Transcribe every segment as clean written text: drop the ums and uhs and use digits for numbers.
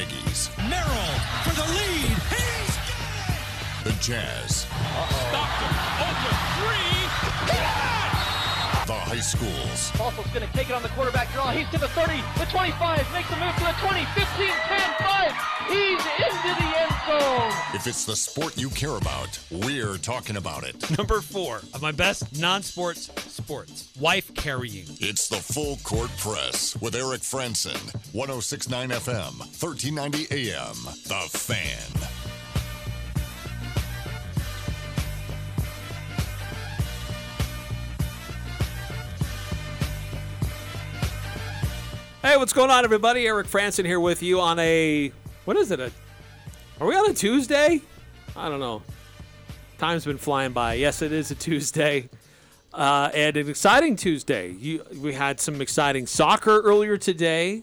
Aggies. Merrill for the lead. He's got it! The Jazz. Stockton. Open three. Got it! The high schools. Fossil's going to take it on the quarterback draw. He's to the 30, the 25, makes a move to the 20, 15, 10, 5. He's into the end zone. If it's the sport you care about, we're talking about it. Number 4 of my best non-sports sports, wife carrying. It's the Full Court Press with Eric Franson, 106.9 FM, 1390 AM, The Fan. Hey, what's going on, everybody? Eric Franson here with you on a... What is it? Are we on a Tuesday? I don't know. Time's been flying by. Yes, it is a Tuesday. And an exciting Tuesday. We had some exciting soccer earlier today.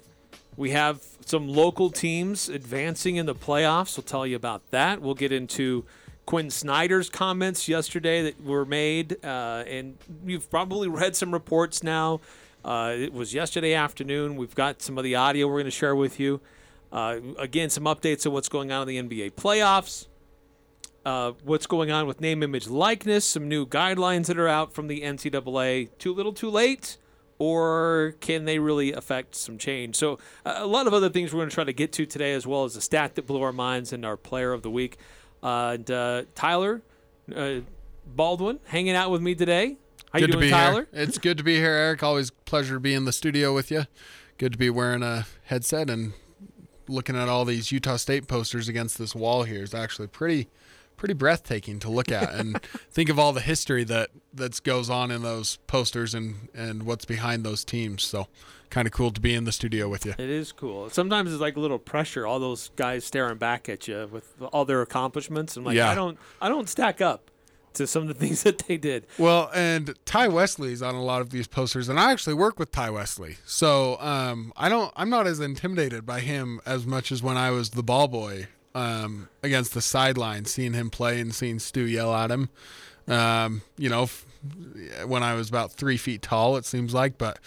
We have some local teams advancing in the playoffs. We'll tell you about that. We'll get into Quin Snyder's comments yesterday that were made. And you've probably read some reports now. It was yesterday afternoon. We've got some of the audio we're going to share with you. Again, some updates on what's going on in the NBA playoffs, what's going on with name, image, likeness, some new guidelines that are out from the NCAA. Too little, too late, or can they really affect some change? So a lot of other things we're going to try to get to today, as well as a stat that blew our minds and our player of the week. Tyler Baldwin hanging out with me today. How you doing, Tyler? It's good to be here, Eric. Always pleasure to be in the studio with you. Good to be wearing a headset and looking at all these Utah State posters against this wall here is actually pretty breathtaking to look at, and think of all the history that goes on in those posters and what's behind those teams. So kind of cool to be in the studio with you. It is cool. Sometimes it's like a little pressure, all those guys staring back at you with all their accomplishments. I'm like, yeah. I don't stack up to some of the things that they did. Well, and Ty Wesley's on a lot of these posters, and I actually work with Ty Wesley, so I'm not as intimidated by him as much as when I was the ball boy against the sideline, seeing him play and seeing Stu yell at him. When I was about 3 feet tall, it seems like, but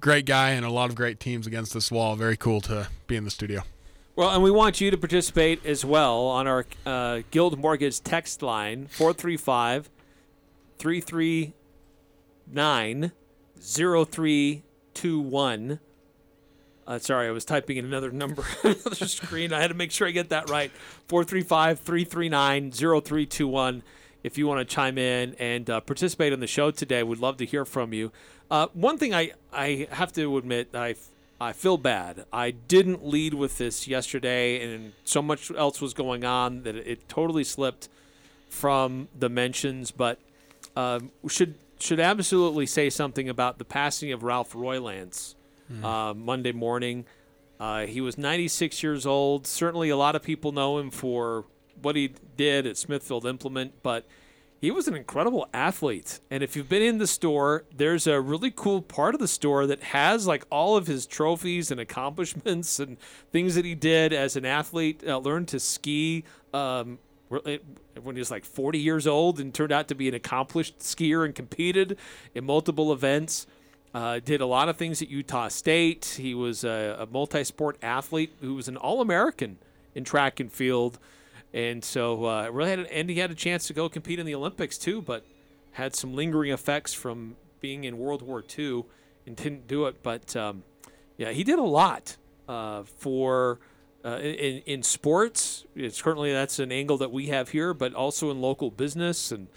great guy and a lot of great teams against this wall. Very cool to be in the studio. Well, and we want you to participate as well on our Guild Mortgage text line, 435-339-0321. Sorry, I was typing in another number on another screen. I had to make sure I get that right. 435-339-0321. If you want to chime in and participate in the show today, we'd love to hear from you. One thing I have to admit, I feel bad. I didn't lead with this yesterday, and so much else was going on that it totally slipped from the mentions, but should absolutely say something about the passing of Ralph Roylance Monday morning. He was 96 years old. Certainly a lot of people know him for what he did at Smithfield Implement, but he was an incredible athlete, and if you've been in the store, there's a really cool part of the store that has like all of his trophies and accomplishments and things that he did as an athlete. Learned to ski when he was like 40 years old and turned out to be an accomplished skier and competed in multiple events. Did a lot of things at Utah State. He was a multi-sport athlete who was an All-American in track and field. And so and he had a chance to go compete in the Olympics too, but had some lingering effects from being in World War II and didn't do it. But he did a lot in sports. It's currently that's an angle that we have here, but also in local business, and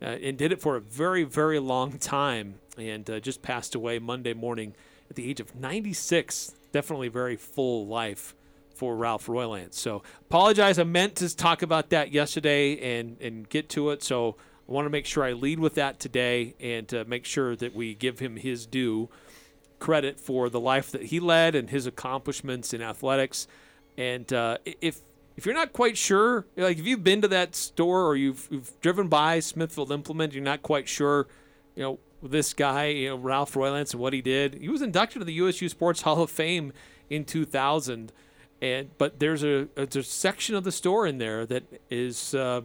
did it for a very, very long time, and just passed away Monday morning at the age of 96. Definitely very full life for Ralph Roylance. So apologize. I meant to talk about that yesterday and get to it. So I want to make sure I lead with that today and make sure that we give him his due credit for the life that he led and his accomplishments in athletics. And if you're not quite sure, like if you've been to that store or you've driven by Smithfield Implement, you're not quite sure, this guy, Ralph Roylance and what he did. He was inducted to the USU Sports Hall of Fame in 2000. But there's a section of the store in there that is, for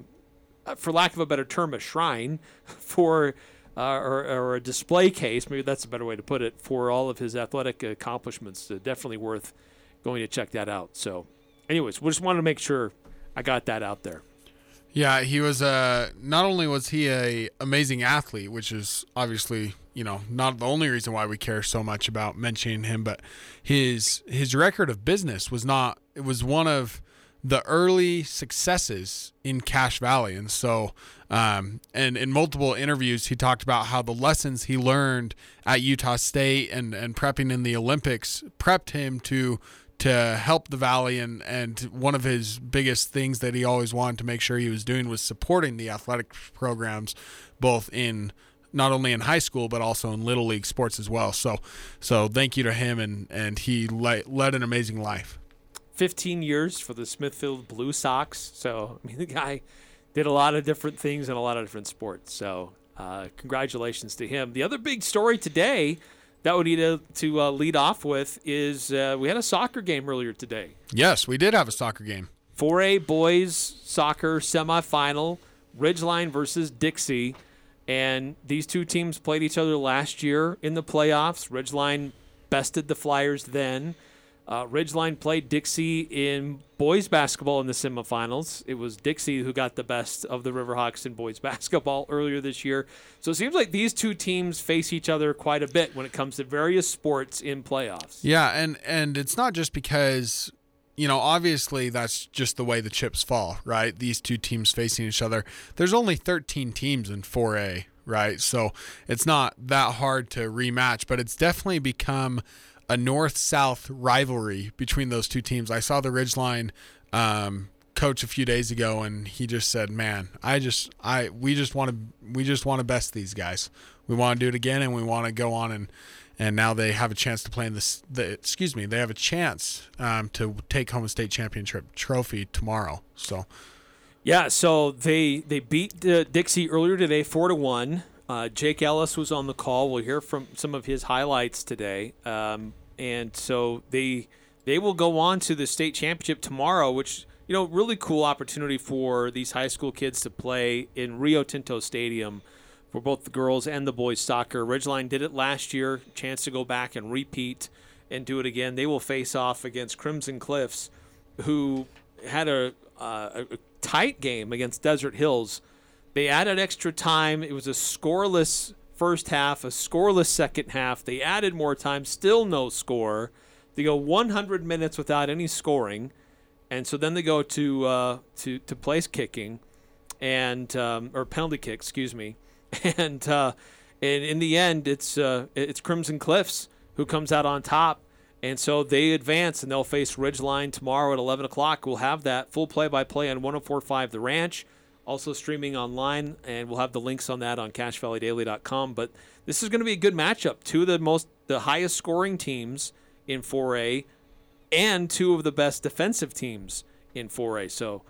lack of a better term, a shrine for or a display case. Maybe that's a better way to put it, for all of his athletic accomplishments. Definitely worth going to check that out. So, anyways, we just wanted to make sure I got that out there. Yeah, he was not only was he an amazing athlete, which is obviously, you know, not the only reason why we care so much about mentioning him, but his record of business was not – it was one of the early successes in Cache Valley. And so and in multiple interviews, he talked about how the lessons he learned at Utah State and prepping in the Olympics prepped him to help the Valley, and one of his biggest things that he always wanted to make sure he was doing was supporting the athletic programs, both in not only in high school but also in Little League sports as well. So thank you to him, and he led an amazing life. 15 years for the Smithfield Blue Sox. So, I mean, the guy did a lot of different things in a lot of different sports. So congratulations to him. The other big story today that we need to lead off with is we had a soccer game earlier today. Yes, we did have a soccer game. 4A boys soccer semifinal, Ridgeline versus Dixie. And these two teams played each other last year in the playoffs. Ridgeline bested the Flyers then. Ridgeline played Dixie in boys basketball in the semifinals. It was Dixie who got the best of the Riverhawks in boys basketball earlier this year. So it seems like these two teams face each other quite a bit when it comes to various sports in playoffs. Yeah, and it's not just because, you know, obviously that's just the way the chips fall, right? These two teams facing each other. There's only 13 teams in 4A, right? So it's not that hard to rematch, but it's definitely become a north-south rivalry between those two teams. I saw the Ridgeline coach a few days ago, and he just said, "Man, we just want to best these guys. We want to do it again, and we want to go on and now they have a chance to play in this. They have a chance to take home a state championship trophy tomorrow." So, yeah, so they beat Dixie earlier today, 4-1. Jake Ellis was on the call. We'll hear from some of his highlights today. And so they will go on to the state championship tomorrow, which, you know, really cool opportunity for these high school kids to play in Rio Tinto Stadium for both the girls and the boys soccer. Ridgeline did it last year, chance to go back and repeat and do it again. They will face off against Crimson Cliffs, who had a tight game against Desert Hills. They added extra time. It was a scoreless first half, a scoreless second half. They added more time, still no score. They go 100 minutes without any scoring, and so then they go to place kicking, and or penalty kick, excuse me. And in the end, it's Crimson Cliffs who comes out on top, and so they advance, and they'll face Ridgeline tomorrow at 11 o'clock. We'll have that full play-by-play on 104.5 The Ranch. Also streaming online, and we'll have the links on that on CacheValleyDaily.com. But this is going to be a good matchup. Two of the highest scoring teams in 4A, and two of the best defensive teams in 4A. So,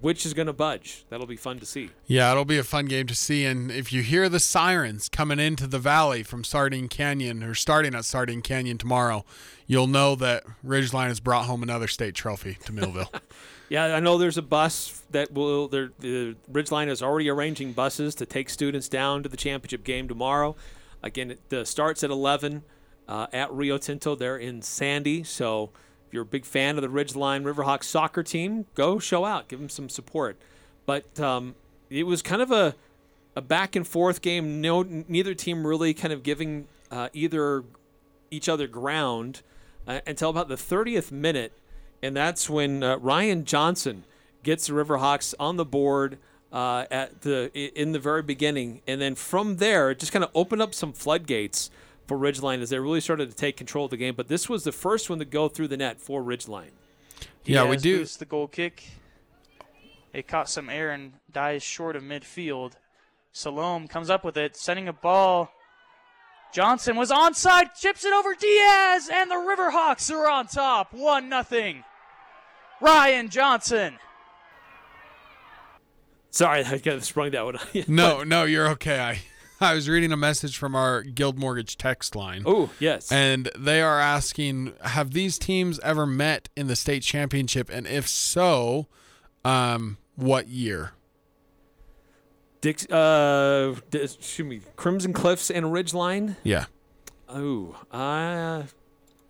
which is going to budge? That'll be fun to see. Yeah, it'll be a fun game to see. And if you hear the sirens coming into the valley from Sardine Canyon, or starting at Sardine Canyon tomorrow, you'll know that Ridgeline has brought home another state trophy to Millville. Yeah, I know there's a bus that will – the Ridgeline is already arranging buses to take students down to the championship game tomorrow. Again, it starts at 11 at Rio Tinto. They're in Sandy. So if you're a big fan of the Ridgeline Riverhawks soccer team, go show out. Give them some support. But it was kind of a back-and-forth game. Neither team really kind of giving each other ground until about the 30th minute. And that's when Ryan Johnson gets the Riverhawks on the board in the very beginning. And then from there, it just kind of opened up some floodgates for Ridgeline as they really started to take control of the game. But this was the first one to go through the net for Ridgeline. Yeah, we do. It's the goal kick. It caught some air and dies short of midfield. Salome comes up with it, sending a ball. Johnson was onside, chips it over Diaz, and the Riverhawks are on top, 1-0. Ryan Johnson. Sorry, I kind of sprung that one on you. No, you're okay. I was reading a message from our Guild Mortgage text line. Oh, yes. And they are asking, have these teams ever met in the state championship? And if so, what year? Crimson Cliffs and Ridgeline? Yeah. Oh,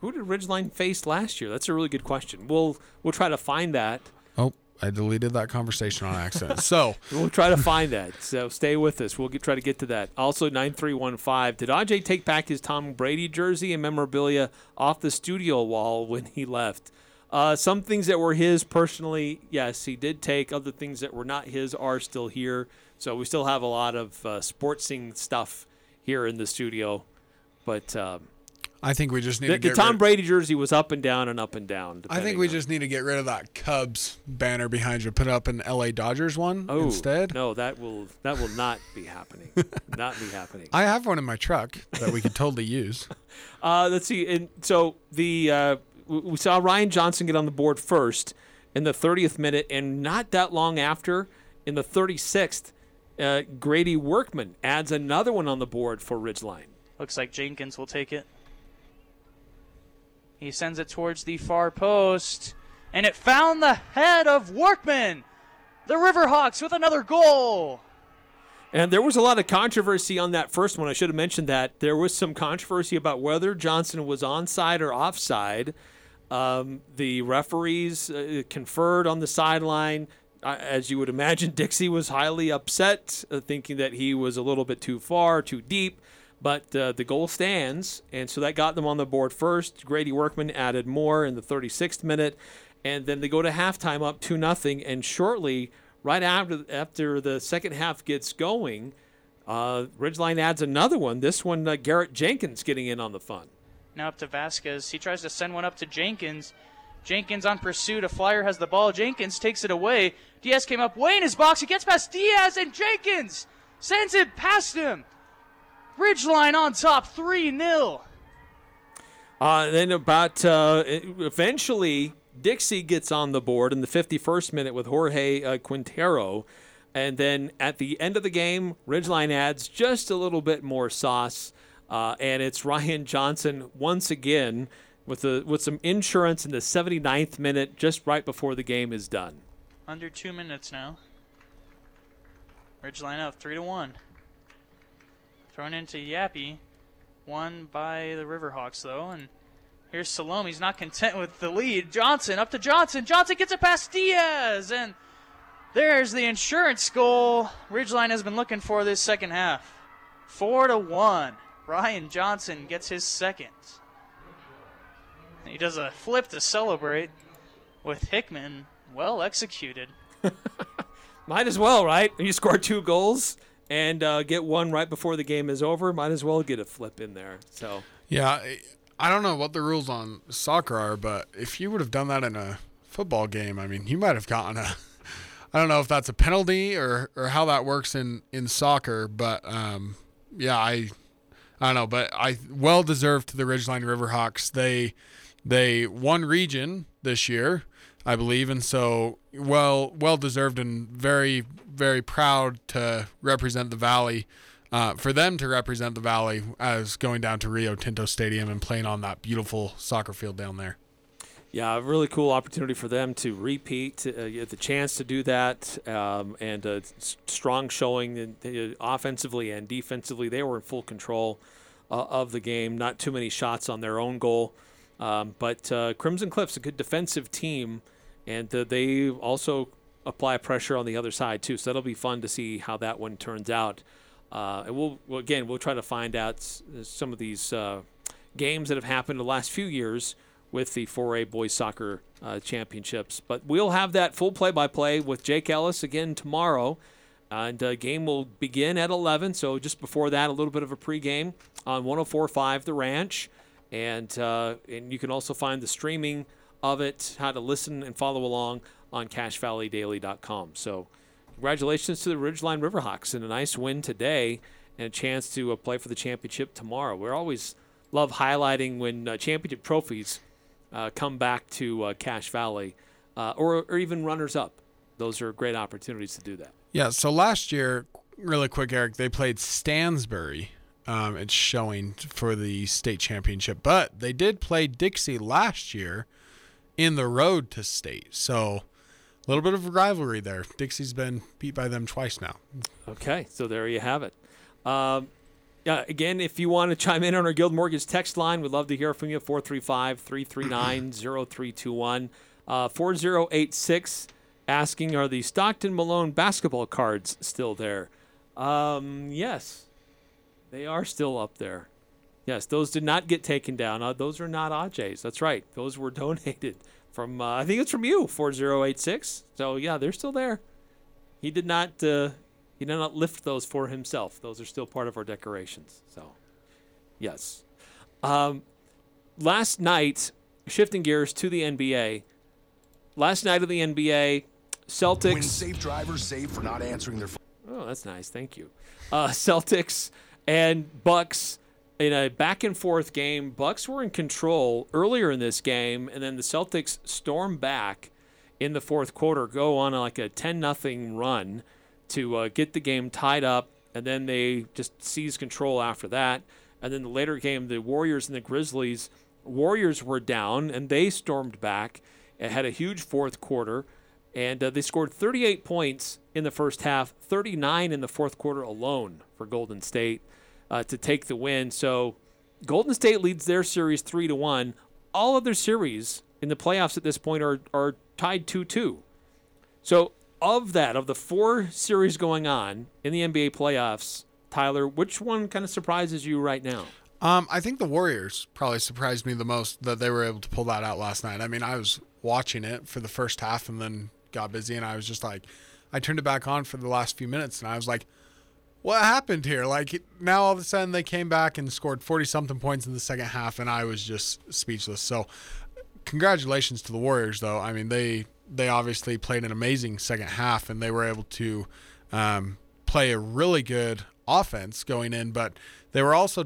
Who did Ridgeline face last year? That's a really good question. We'll try to find that. Oh, I deleted that conversation on accident. So we'll try to find that. So stay with us. We'll try to get to that. Also, 9315. Did Ajay take back his Tom Brady jersey and memorabilia off the studio wall when he left? Some things that were his personally, yes, he did take. Other things that were not his are still here. So we still have a lot of sportsing stuff here in the studio. But I think we just need to get rid of the Tom Brady jersey was up and down and up and down. I think we just need to get rid of that Cubs banner behind you. Put up an L.A. Dodgers one instead. No, that will not be happening. Not be happening. I have one in my truck that we could totally use. Let's see. And so the we saw Ryan Johnson get on the board first in the 30th minute, and not that long after, in the 36th, Grady Workman adds another one on the board for Ridgeline. Looks like Jenkins will take it. He sends it towards the far post, and it found the head of Workman. The Riverhawks with another goal. And there was a lot of controversy on that first one. I should have mentioned that. There was some controversy about whether Johnson was onside or offside. The referees conferred on the sideline. As you would imagine, Dixie was highly upset, thinking that he was a little bit too far, too deep. But the goal stands, and so that got them on the board first. Grady Workman added more in the 36th minute, and then they go to halftime up 2-0. And shortly, right after the second half gets going, Ridgeline adds another one. This one, Garrett Jenkins getting in on the fun. Now up to Vasquez. He tries to send one up to Jenkins. Jenkins on pursuit. A flyer has the ball. Jenkins takes it away. Diaz came up way in his box. He gets past Diaz, and Jenkins sends it past him. Ridgeline on top, 3-0. Then eventually, Dixie gets on the board in the 51st minute with Jorge Quintero. And then at the end of the game, Ridgeline adds just a little bit more sauce. And it's Ryan Johnson once again with some insurance in the 79th minute, just right before the game is done. Under 2 minutes now. Ridgeline up 3-1. Thrown into Yappy, won by the Riverhawks, though. And here's Salome. He's not content with the lead. Johnson up to Johnson. Johnson gets it past Diaz. And there's the insurance goal Ridgeline has been looking for this second half. 4-1. Ryan Johnson gets his second. He does a flip to celebrate with Hickman. Well executed. Might as well, right? You score two goals and get one right before the game is over. Might as well get a flip in there. So yeah, I don't know what the rules on soccer are, but if you would have done that in a football game, I mean, you might have gotten a – I don't know if that's a penalty or how that works in soccer, but, yeah, I don't know. But I well-deserved to the Ridgeline Riverhawks. They won region this year, I believe, and so well-deserved and very – very proud to represent the Valley, for them to represent the Valley as going down to Rio Tinto Stadium and playing on that beautiful soccer field down there. Yeah, a really cool opportunity for them to repeat, get the chance to do that, and a strong showing offensively and defensively. They were in full control of the game, not too many shots on their own goal. But Crimson Cliffs, a good defensive team, and they also apply pressure on the other side too, so that'll be fun to see how that one turns out. And we'll try to find out some of these games that have happened the last few years with the 4A boys soccer championships. But we'll have that full play-by-play with Jake Ellis again tomorrow, and game will begin at 11. So just before that, a little bit of a pregame on 104.5 The Ranch, and you can also find the streaming of it, how to listen and follow along on CacheValleyDaily.com. So congratulations to the Ridgeline Riverhawks and a nice win today and a chance to play for the championship tomorrow. We always love highlighting when championship trophies come back to Cache Valley or even runners-up. Those are great opportunities to do that. Yeah, so last year, really quick, Eric, they played Stansbury. It's showing for the state championship. But they did play Dixie last year in the road to state. So a little bit of a rivalry there. Dixie's been beat by them twice now. Okay, so there you have it. Again, if you want to chime in on our Guild Mortgage text line, we'd love to hear from you, 435-339-0321. 4086 asking, are the Stockton Malone basketball cards still there? Yes, they are still up there. Yes, those did not get taken down. Those are not AJ's. That's right. Those were donated from, I think it's from you, 4086. So, yeah, they're still there. He did not lift those for himself. Those are still part of our decorations. So, yes. Last night, shifting gears to the NBA. Last night of the NBA, Celtics. When safe drivers save for not answering their phone. Oh, that's nice. Thank you. Celtics and Bucks in a back-and-forth game. Bucks were in control earlier in this game, and then the Celtics storm back in the fourth quarter, go on like a 10-0 run to get the game tied up, and then they just seize control after that. And then the later game, the Warriors and the Grizzlies, Warriors were down, and they stormed back and had a huge fourth quarter, and they scored 38 points in the first half, 39 in the fourth quarter alone for Golden State to take the win. So Golden State leads their series 3-1. All other series in the playoffs at this point are tied 2-2. So of the four series going on in the NBA playoffs, Tyler, which one kind of surprises you right now? I think the Warriors probably surprised me the most that they were able to pull that out last night. I mean, I was watching it for the first half and then got busy, and I was just like, I turned it back on for the last few minutes, and I was like, what happened here? Like, now all of a sudden they came back and scored 40-something points in the second half, and I was just speechless. So congratulations to the Warriors, though. I mean, they obviously played an amazing second half, and they were able to play a really good offense going in, but they were also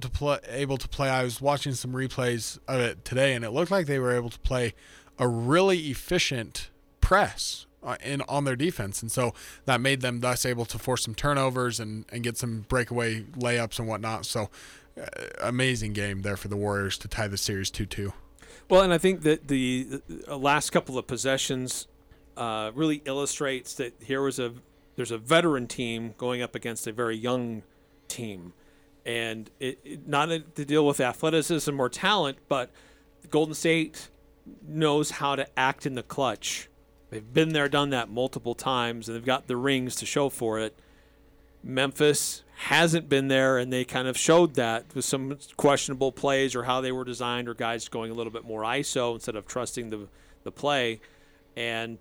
able to play. I was watching some replays of it today, and it looked like they were able to play a really efficient press on their defense. And so that made them thus able to force some turnovers and get some breakaway layups and whatnot. So amazing game there for the Warriors to tie the series 2-2. Well, and I think that the last couple of possessions really illustrates that there's a veteran team going up against a very young team, and it not to deal with athleticism or talent, but Golden State knows how to act in the clutch. They've been there, done that multiple times, and they've got the rings to show for it. Memphis hasn't been there, and they kind of showed that with some questionable plays or how they were designed or guys going a little bit more ISO instead of trusting the play, and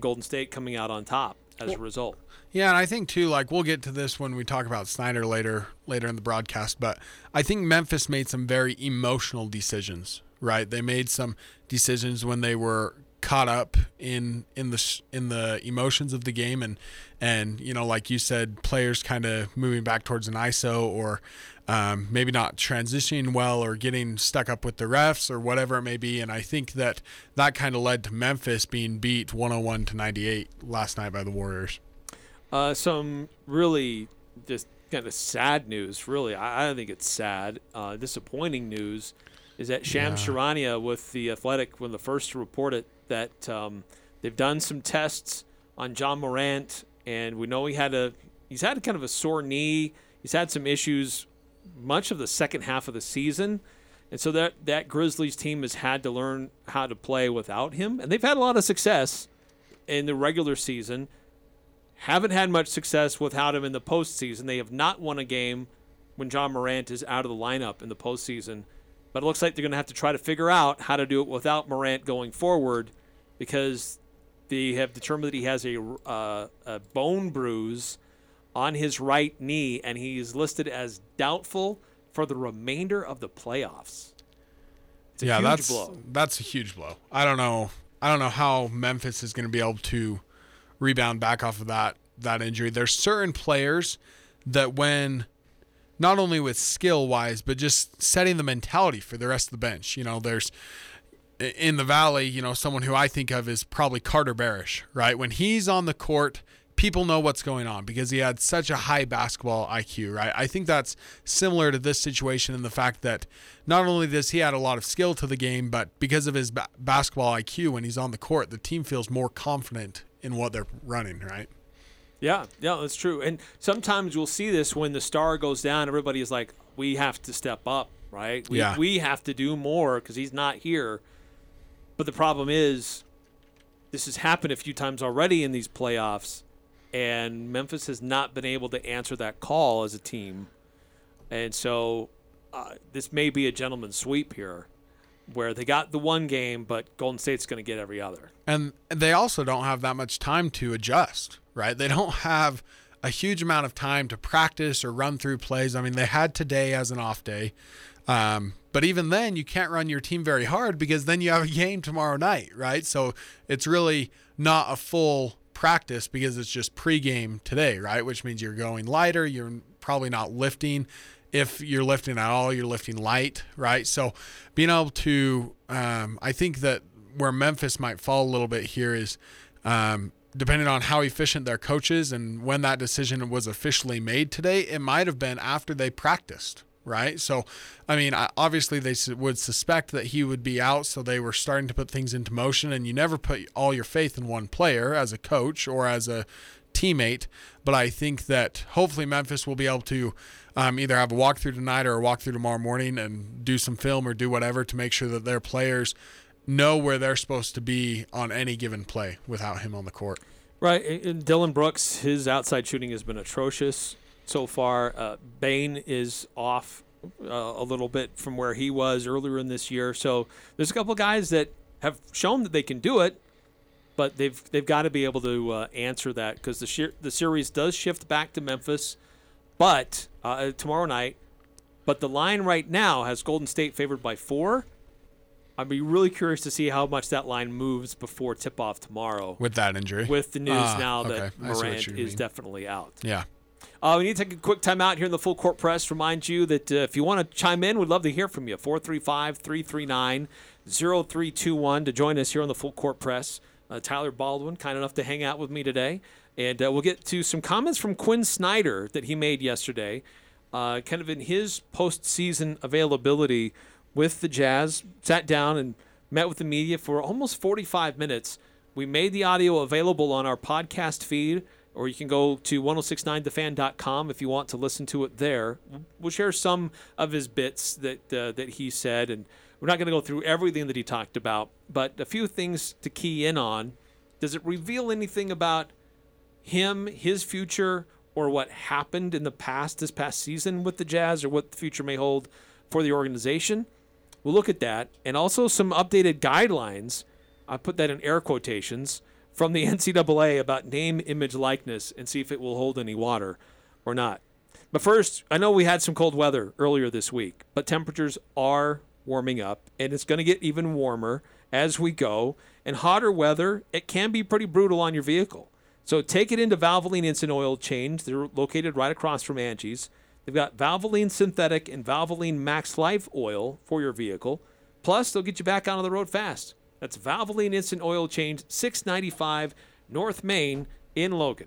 Golden State coming out on top as a result. Yeah, and I think, too, like we'll get to this when we talk about Snyder later in the broadcast, but I think Memphis made some very emotional decisions, right? They made some decisions when they were caught up in the emotions of the game, and you know, like you said, players kind of moving back towards an ISO or maybe not transitioning well or getting stuck up with the refs or whatever it may be. And I think that kind of led to Memphis being beat 101-98 last night by the Warriors. Some really just kind of sad news, really. I think it's sad, disappointing news is that Shams Charania with The Athletic, one of the first to report it, that they've done some tests on John Morant, and we know he's had kind of a sore knee. He's had some issues much of the second half of the season, and so that Grizzlies team has had to learn how to play without him, and they've had a lot of success in the regular season. Haven't had much success without him in the postseason. They have not won a game when John Morant is out of the lineup in the postseason. But it looks like they're going to have to try to figure out how to do it without Morant going forward, because they have determined that he has a bone bruise on his right knee, and he's listed as doubtful for the remainder of the playoffs. It's a huge blow. That's a huge blow. I don't know how Memphis is going to be able to rebound back off of that injury. There's certain players that when – not only with skill-wise, but just setting the mentality for the rest of the bench. You know, there's in the Valley, you know, someone who I think of is probably Carter Barish, right? When he's on the court, people know what's going on because he had such a high basketball IQ, right? I think that's similar to this situation in the fact that not only does he add a lot of skill to the game, but because of his basketball IQ when he's on the court, the team feels more confident in what they're running, right? Yeah, that's true. And sometimes we'll see this when the star goes down, everybody is like, we have to step up, right? We have to do more because he's not here. But the problem is this has happened a few times already in these playoffs, and Memphis has not been able to answer that call as a team. And so this may be a gentleman's sweep here, where they got the one game, but Golden State's going to get every other. And they also don't have that much time to adjust, right? They don't have a huge amount of time to practice or run through plays. I mean, they had today as an off day. But even then, you can't run your team very hard because then you have a game tomorrow night, right? So it's really not a full practice because it's just pregame today, right? Which means you're going lighter. You're probably not lifting. If you're lifting at all, you're lifting light, right? So being able to I think that where Memphis might fall a little bit here is depending on how efficient their coaches and when that decision was officially made today, it might have been after they practiced, right? So, I mean, obviously they would suspect that he would be out, so they were starting to put things into motion, and you never put all your faith in one player as a coach or as a teammate, but I think that hopefully Memphis will be able to either have a walkthrough tonight or a walkthrough tomorrow morning and do some film or do whatever to make sure that their players know where they're supposed to be on any given play without him on the court. Right. And Dylan Brooks, his outside shooting has been atrocious so far. Bain is off a little bit from where he was earlier in this year. So there's a couple of guys that have shown that they can do it, but they've got to be able to answer that because the series does shift back to Memphis, but tomorrow night. But the line right now has Golden State favored by 4. I'd be really curious to see how much that line moves before tip-off tomorrow. With that injury. With the news now that Morant is definitely out. Yeah. We need to take a quick time out here in the Full Court Press. Remind you that if you want to chime in, we'd love to hear from you. 435-339-0321 to join us here on the Full Court Press. Tyler Baldwin, kind enough to hang out with me today. And we'll get to some comments from Quin Snyder that he made yesterday, kind of in his postseason availability with the Jazz. Sat down and met with the media for almost 45 minutes. We made the audio available on our podcast feed, or you can go to 1069thefan.com if you want to listen to it there. We'll share some of his bits that he said, and we're not going to go through everything that he talked about, but a few things to key in on. Does it reveal anything about him, his future, or what happened in the past, this past season with the Jazz, or what the future may hold for the organization? We'll look at that. And also some updated guidelines, I put that in air quotations, from the NCAA about name, image, likeness, and see if it will hold any water or not. But first, I know we had some cold weather earlier this week, but temperatures are warming up, and it's going to get even warmer as we go. And hotter weather, it can be pretty brutal on your vehicle. So take it into Valvoline Instant Oil Change. They're located right across from Angie's. They've got Valvoline Synthetic and Valvoline Max Life Oil for your vehicle. Plus, they'll get you back onto the road fast. That's Valvoline Instant Oil Change, 695 North Main in Logan.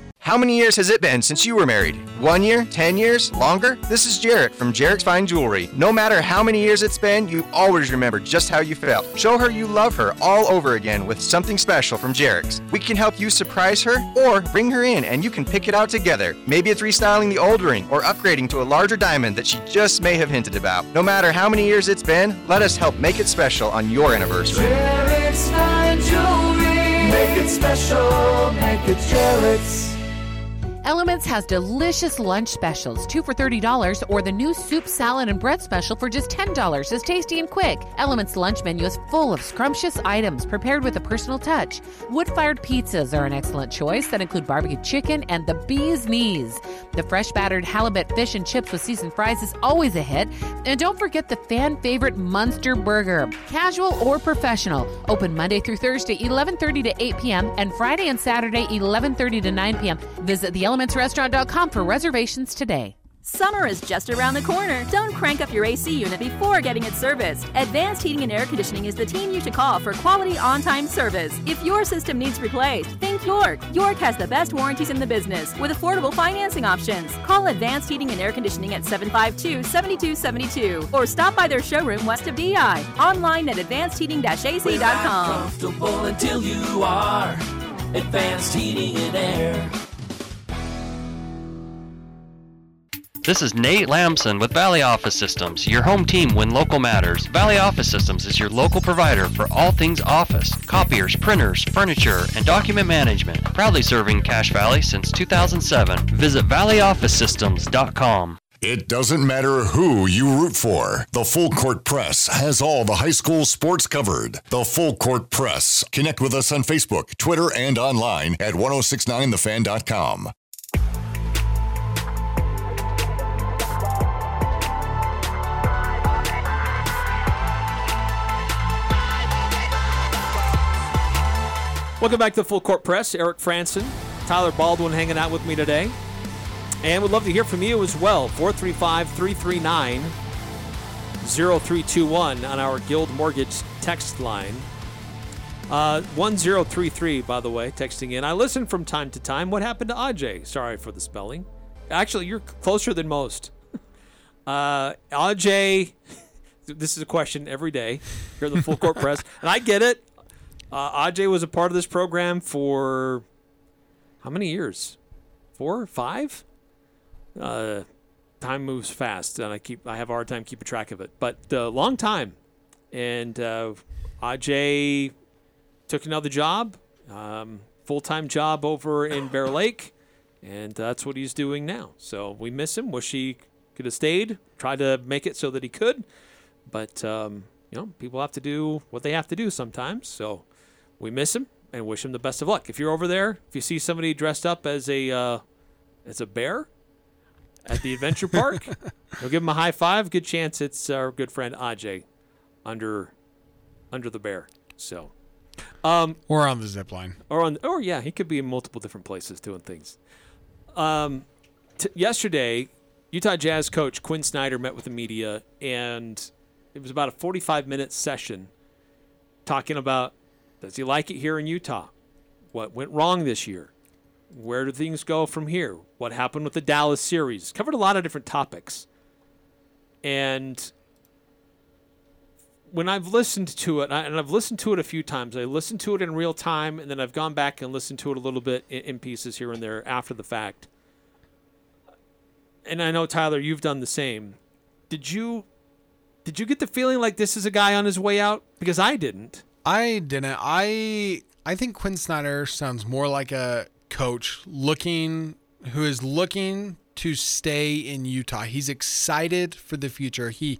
How many years has it been since you were married? 1 year? 10 years? Longer? This is Jarrett from Jarrett's Fine Jewelry. No matter how many years it's been, you always remember just how you felt. Show her you love her all over again with something special from Jarrett's. We can help you surprise her or bring her in and you can pick it out together. Maybe it's restyling the old ring or upgrading to a larger diamond that she just may have hinted about. No matter how many years it's been, let us help make it special on your anniversary. Jarrett's Fine Jewelry. Make it special. Make it Jarrett's. Elements has delicious lunch specials, two for $30, or the new soup, salad, and bread special for just $10. It's tasty and quick. Elements' lunch menu is full of scrumptious items prepared with a personal touch. Wood-fired pizzas are an excellent choice that include barbecue chicken and the bee's knees. The fresh battered halibut fish and chips with seasoned fries is always a hit. And don't forget the fan-favorite Munster Burger. Casual or professional. Open Monday through Thursday, 11:30 to 8 p.m. and Friday and Saturday, 11:30 to 9 p.m. Visit theelementsrestaurant.com for reservations today. Summer is just around the corner. Don't crank up your AC unit before getting it serviced. Advanced Heating and Air Conditioning is the team you should call for quality on-time service. If your system needs replaced, think York. York has the best warranties in the business with affordable financing options. Call Advanced Heating and Air Conditioning at 752-7272 or stop by their showroom west of DI. Online at advancedheating-ac.com. We're comfortable until you are. Advanced Heating and Air. This is Nate Lamson with Valley Office Systems, your home team when local matters. Valley Office Systems is your local provider for all things office, copiers, printers, furniture, and document management. Proudly serving Cache Valley since 2007. Visit valleyofficesystems.com. It doesn't matter who you root for. The Full Court Press has all the high school sports covered. The Full Court Press. Connect with us on Facebook, Twitter, and online at 1069thefan.com. Welcome back to the Full Court Press. Eric Franson, Tyler Baldwin hanging out with me today. And we'd love to hear from you as well. 435-339-0321 on our Guild Mortgage text line. 1033, by the way, texting in. I listen from time to time. What happened to Ajay? Sorry for the spelling. Actually, you're closer than most. Ajay, this is a question every day here at the Full Court Press. And I get it. Ajay was a part of this program for how many years? 4 or 5? Time moves fast, and I have a hard time keeping track of it. But a long time. And Ajay took another job, full-time job over in Bear Lake, and that's what he's doing now. So we miss him. Wish he could have stayed, tried to make it so that he could. But, you know, people have to do what they have to do sometimes, so... We miss him and wish him the best of luck. If you're over there, if you see somebody dressed up as a bear at the adventure park, you'll give him a high five. Good chance it's our good friend Ajay under the bear. So, or on the zip line, or he could be in multiple different places doing things. Yesterday, Utah Jazz coach Quin Snyder met with the media, and it was about a 45-minute session talking about. Does he like it here in Utah? What went wrong this year? Where do things go from here? What happened with the Dallas series? Covered a lot of different topics. And when I've listened to it, and I've listened to it a few times, I listened to it in real time, and then I've gone back and listened to it a little bit in pieces here and there after the fact. And I know, Tyler, you've done the same. Did you get the feeling like this is a guy on his way out? Because I didn't. I think Quin Snyder sounds more like a coach who is looking to stay in Utah. He's excited for the future. He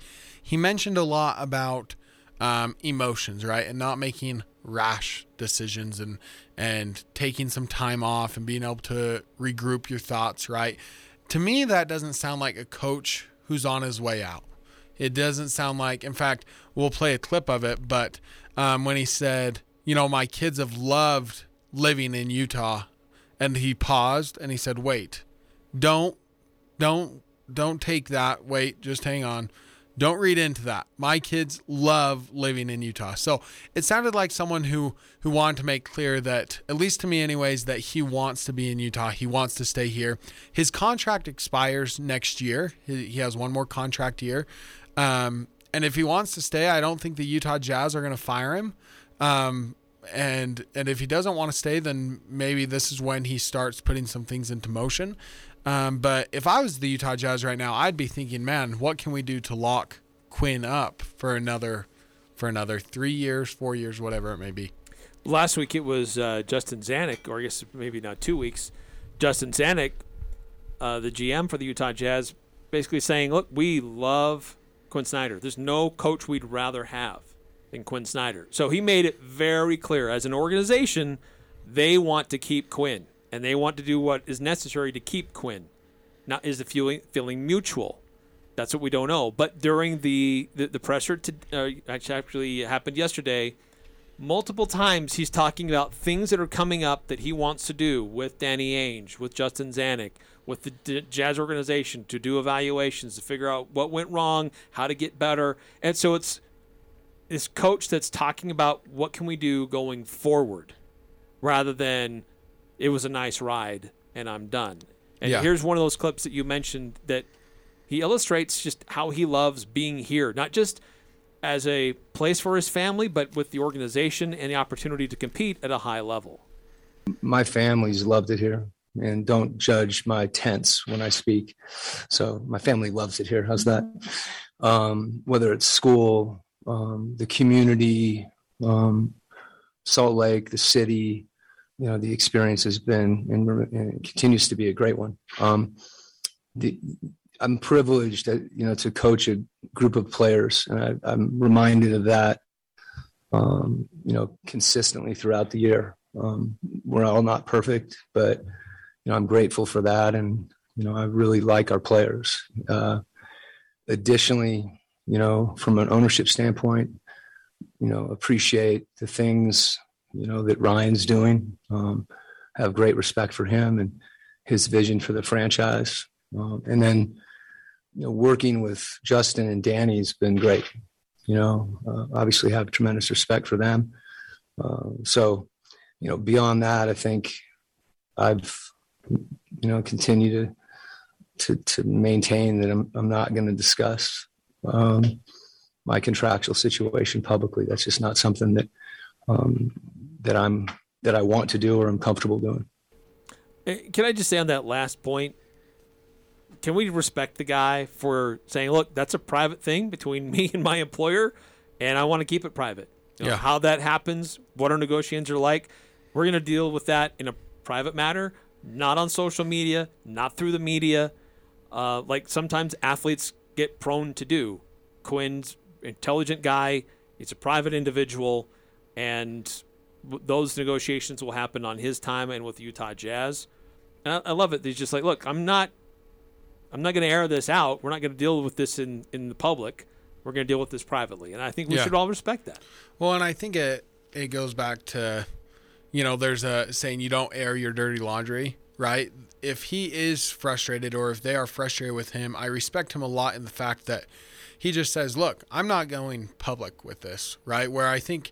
mentioned a lot about emotions, right, and not making rash decisions and taking some time off and being able to regroup your thoughts, right? To me, that doesn't sound like a coach who's on his way out. It doesn't sound like, in fact, we'll play a clip of it, but when he said, you know, my kids have loved living in Utah, and he paused and he said, wait, don't take that. Wait, just hang on. Don't read into that. My kids love living in Utah. So it sounded like someone who wanted to make clear that, at least to me anyways, that he wants to be in Utah. He wants to stay here. His contract expires next year. He has one more contract year. And if he wants to stay, I don't think the Utah Jazz are going to fire him. And if he doesn't want to stay, then maybe this is when he starts putting some things into motion. But if I was the Utah Jazz right now, I'd be thinking, man, what can we do to lock Quin up for another 3 years, 4 years, whatever it may be? Last week it was Justin Zanik, or I guess maybe not 2 weeks. Justin Zanik the GM for the Utah Jazz, basically saying, look, we love Quin Snyder. There's no coach we'd rather have than Quin Snyder. So he made it very clear, as an organization, they want to keep Quin, and they want to do what is necessary to keep Quin. Now, is the feeling mutual? That's what we don't know. But during the presser, actually happened yesterday, multiple times he's talking about things that are coming up that he wants to do with Danny Ainge, with Justin Zanik, with the Jazz organization, to do evaluations, to figure out what went wrong, how to get better. And so it's this coach that's talking about what can we do going forward rather than it was a nice ride and I'm done. And here's one of those clips that you mentioned that he illustrates just how he loves being here, not just – as a place for his family, but with the organization and the opportunity to compete at a high level. My family's loved it here, and don't judge my tense when I speak. So my family loves it here. How's that? Whether it's school, the community, Salt Lake, the city, you know, the experience has been and it continues to be a great one. I'm privileged that, you know, to coach a group of players, and I'm reminded of that, you know, consistently throughout the year. We're all not perfect, but, you know, I'm grateful for that. And, you know, I really like our players. Additionally, you know, from an ownership standpoint, you know, appreciate the things, you know, that Ryan's doing, have great respect for him and his vision for the franchise. And then, you know, working with Justin and Danny has been great. You know, obviously have tremendous respect for them. So, you know, beyond that, I think I've, you know, continue to maintain that I'm not going to discuss my contractual situation publicly. That's just not something that that I want to do or I'm comfortable doing. Can I just say on that last point? Can we respect the guy for saying, look, that's a private thing between me and my employer, and I want to keep it private. You know, how that happens, what our negotiations are like, we're going to deal with that in a private matter, not on social media, not through the media, like sometimes athletes get prone to do. Quin's intelligent guy. He's a private individual, and those negotiations will happen on his time and with the Utah Jazz. And I love it. He's just like, look, I'm not going to air this out. We're not going to deal with this in the public. We're going to deal with this privately. And I think we should all respect that. Well, and I think it goes back to, you know, there's a saying, you don't air your dirty laundry, right? If he is frustrated or if they are frustrated with him, I respect him a lot in the fact that he just says, look, I'm not going public with this, right? Where I think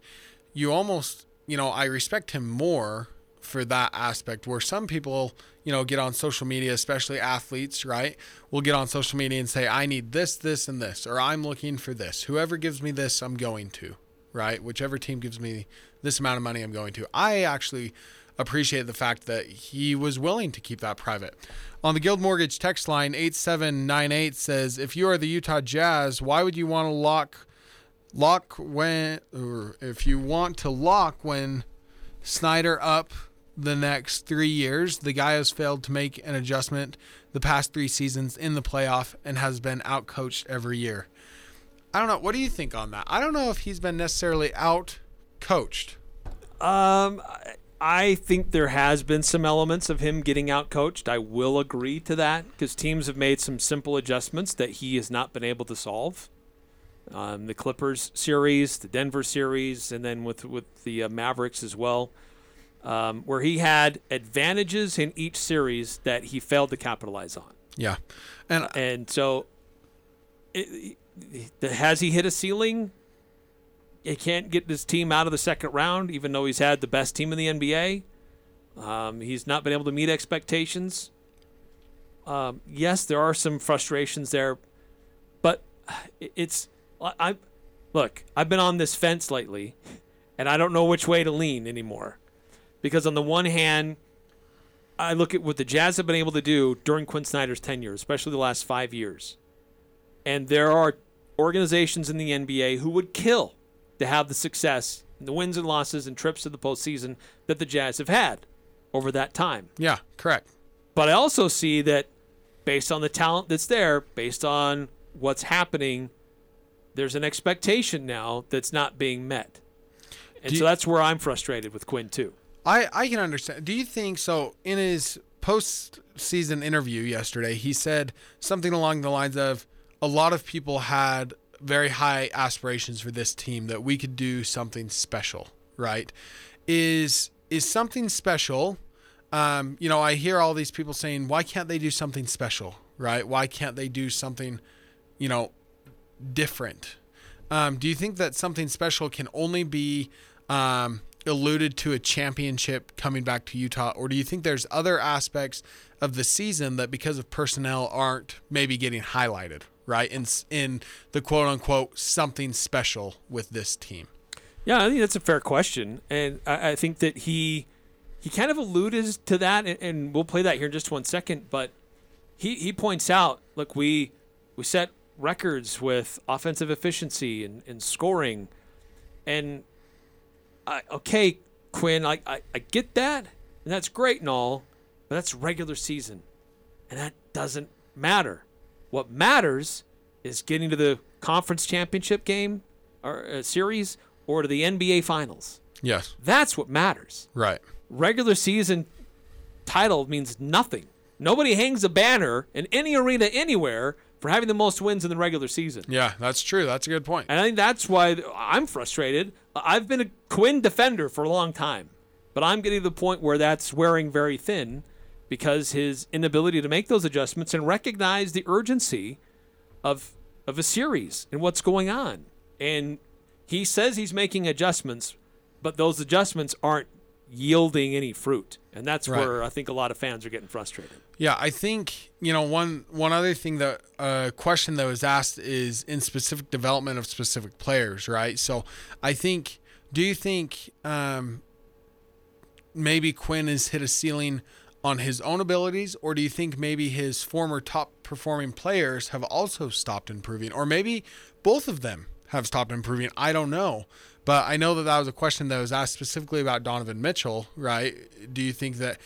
you almost, you know, I respect him more for that aspect, where some people, you know, get on social media, especially athletes, right, will get on social media and say, I need this, this, and this, or I'm looking for this. Whoever gives me this, I'm going to, right? Whichever team gives me this amount of money, I'm going to. I actually appreciate the fact that he was willing to keep that private. On the Guild Mortgage text line, 8798 says, if you are the Utah Jazz, why would you want to lock when, or if you want to lock when Snyder up the next 3 years? The guy has failed to make an adjustment the past three seasons in the playoff and has been outcoached every year. I don't know. What do you think on that? I don't know if he's been necessarily outcoached. I think there has been some elements of him getting outcoached. I will agree to that, because teams have made some simple adjustments that he has not been able to solve. The Clippers series, the Denver series, and then with the Mavericks as well. Where he had advantages in each series that he failed to capitalize on. Yeah. And so has he hit a ceiling? He can't get this team out of the second round, even though he's had the best team in the NBA. He's not been able to meet expectations. Yes, there are some frustrations there, but I've been on this fence lately, and I don't know which way to lean anymore. Because on the one hand, I look at what the Jazz have been able to do during Quin Snyder's tenure, especially the last 5 years. And there are organizations in the NBA who would kill to have the success, the wins and losses and trips to the postseason that the Jazz have had over that time. Yeah, correct. But I also see that based on the talent that's there, based on what's happening, there's an expectation now that's not being met. And so that's where I'm frustrated with Quin too. I can understand. Do you think so? In his postseason interview yesterday, he said something along the lines of, a lot of people had very high aspirations for this team, that we could do something special, right? Is something special? You know, I hear all these people saying, why can't they do something special, right? Why can't they do something, you know, different? Do you think that something special can only be alluded to a championship coming back to Utah? Or do you think there's other aspects of the season that because of personnel aren't maybe getting highlighted, right? In the quote unquote something special with this team? Yeah, I think that's a fair question. And I think that he kind of alluded to that, and we'll play that here in just one second. But he points out, look, we set records with offensive efficiency and scoring. And, okay, Quin, I get that, and that's great and all, but that's regular season, and that doesn't matter. What matters is getting to the conference championship game or series or to the NBA Finals. Yes. That's what matters. Right. Regular season title means nothing. Nobody hangs a banner in any arena anywhere for having the most wins in the regular season. Yeah, that's true. That's a good point. And I think that's why I'm frustrated. I've been a Quin defender for a long time, but I'm getting to the point where that's wearing very thin because his inability to make those adjustments and recognize the urgency of a series and what's going on. And he says he's making adjustments, but those adjustments aren't yielding any fruit. And that's right. Where I think a lot of fans are getting frustrated. Yeah, I think, you know, one other thing that question that was asked is in specific development of specific players, right? So I think, do you think maybe Quin has hit a ceiling on his own abilities, or do you think maybe his former top performing players have also stopped improving, or maybe both of them have stopped improving? I don't know. But I know that that was a question that was asked specifically about Donovan Mitchell, right? Do you think that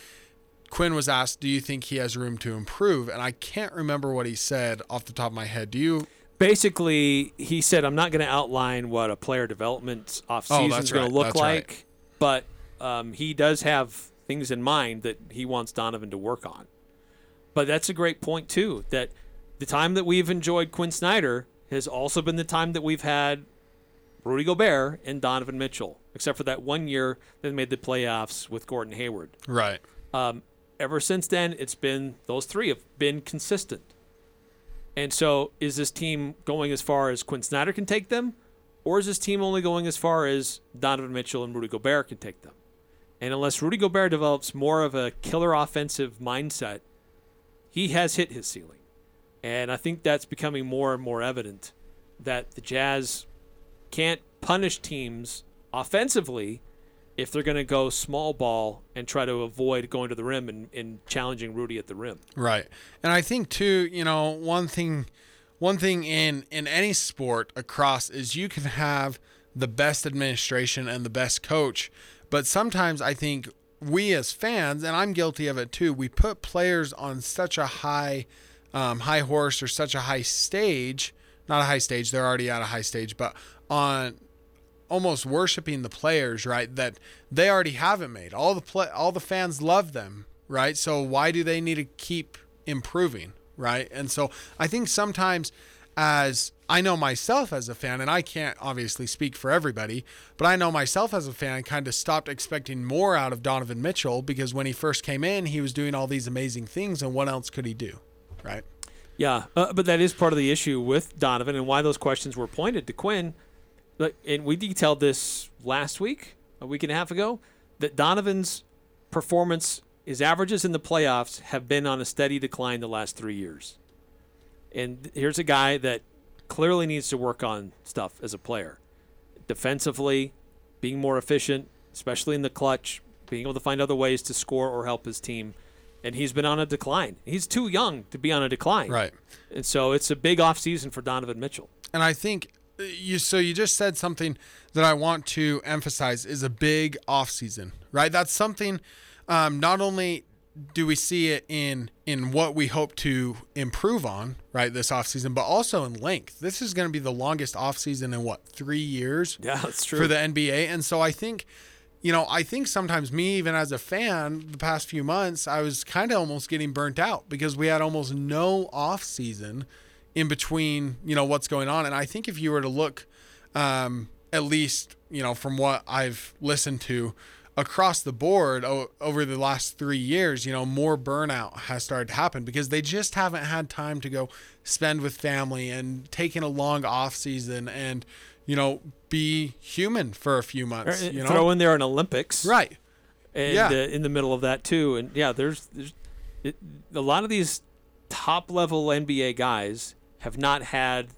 Quin was asked, do you think he has room to improve? And I can't remember what he said off the top of my head. Do you? Basically, he said, I'm not going to outline what a player development offseason is going to look like, right. But he does have things in mind that he wants Donovan to work on. But that's a great point, too, that the time that we've enjoyed Quin Snyder has also been the time that we've had Rudy Gobert and Donovan Mitchell, except for that one year they made the playoffs with Gordon Hayward. Right. Ever since then, it's been those three have been consistent. And so is this team going as far as Quin Snyder can take them, or is this team only going as far as Donovan Mitchell and Rudy Gobert can take them? And unless Rudy Gobert develops more of a killer offensive mindset, he has hit his ceiling. And I think that's becoming more and more evident that the Jazz can't punish teams offensively if they're going to go small ball and try to avoid going to the rim and challenging Rudy at the rim. Right. And I think, too, you know, one thing in any sport across is you can have the best administration and the best coach, but sometimes I think we as fans, and I'm guilty of it, too, we put players on such a high horse or such a high stage, not a high stage, they're already at a high stage, but on almost worshiping the players, right, that they already haven't made. All the fans love them, right? So why do they need to keep improving, right? And so I think sometimes, as I know myself as a fan, and I can't obviously speak for everybody, but I know myself as a fan kind of stopped expecting more out of Donovan Mitchell because when he first came in, he was doing all these amazing things, and what else could he do, right? Yeah, but that is part of the issue with Donovan and why those questions were pointed to Quin. And we detailed this last week, a week and a half ago, that Donovan's performance, his averages in the playoffs, have been on a steady decline the last 3 years. And here's a guy that clearly needs to work on stuff as a player. Defensively, being more efficient, especially in the clutch, being able to find other ways to score or help his team. And he's been on a decline. He's too young to be on a decline. Right. And so it's a big offseason for Donovan Mitchell. And I think... You just said something that I want to emphasize is a big off season, right? That's something not only do we see it in what we hope to improve on, right, this offseason, but also in length. This is going to be the longest offseason in, what, 3 years? Yeah, that's true. For the NBA. And so I think, you know, I think sometimes me, even as a fan, the past few months, I was kind of almost getting burnt out because we had almost no offseason in between, you know, what's going on. And I think if you were to look, at least, you know, from what I've listened to, across the board over the last 3 years, you know, more burnout has started to happen because they just haven't had time to go spend with family and taking a long off season and, you know, be human for a few months. You know? Throw in there an Olympics. Right. And yeah. In the middle of that too. And yeah, there's a lot of these top level NBA guys have not had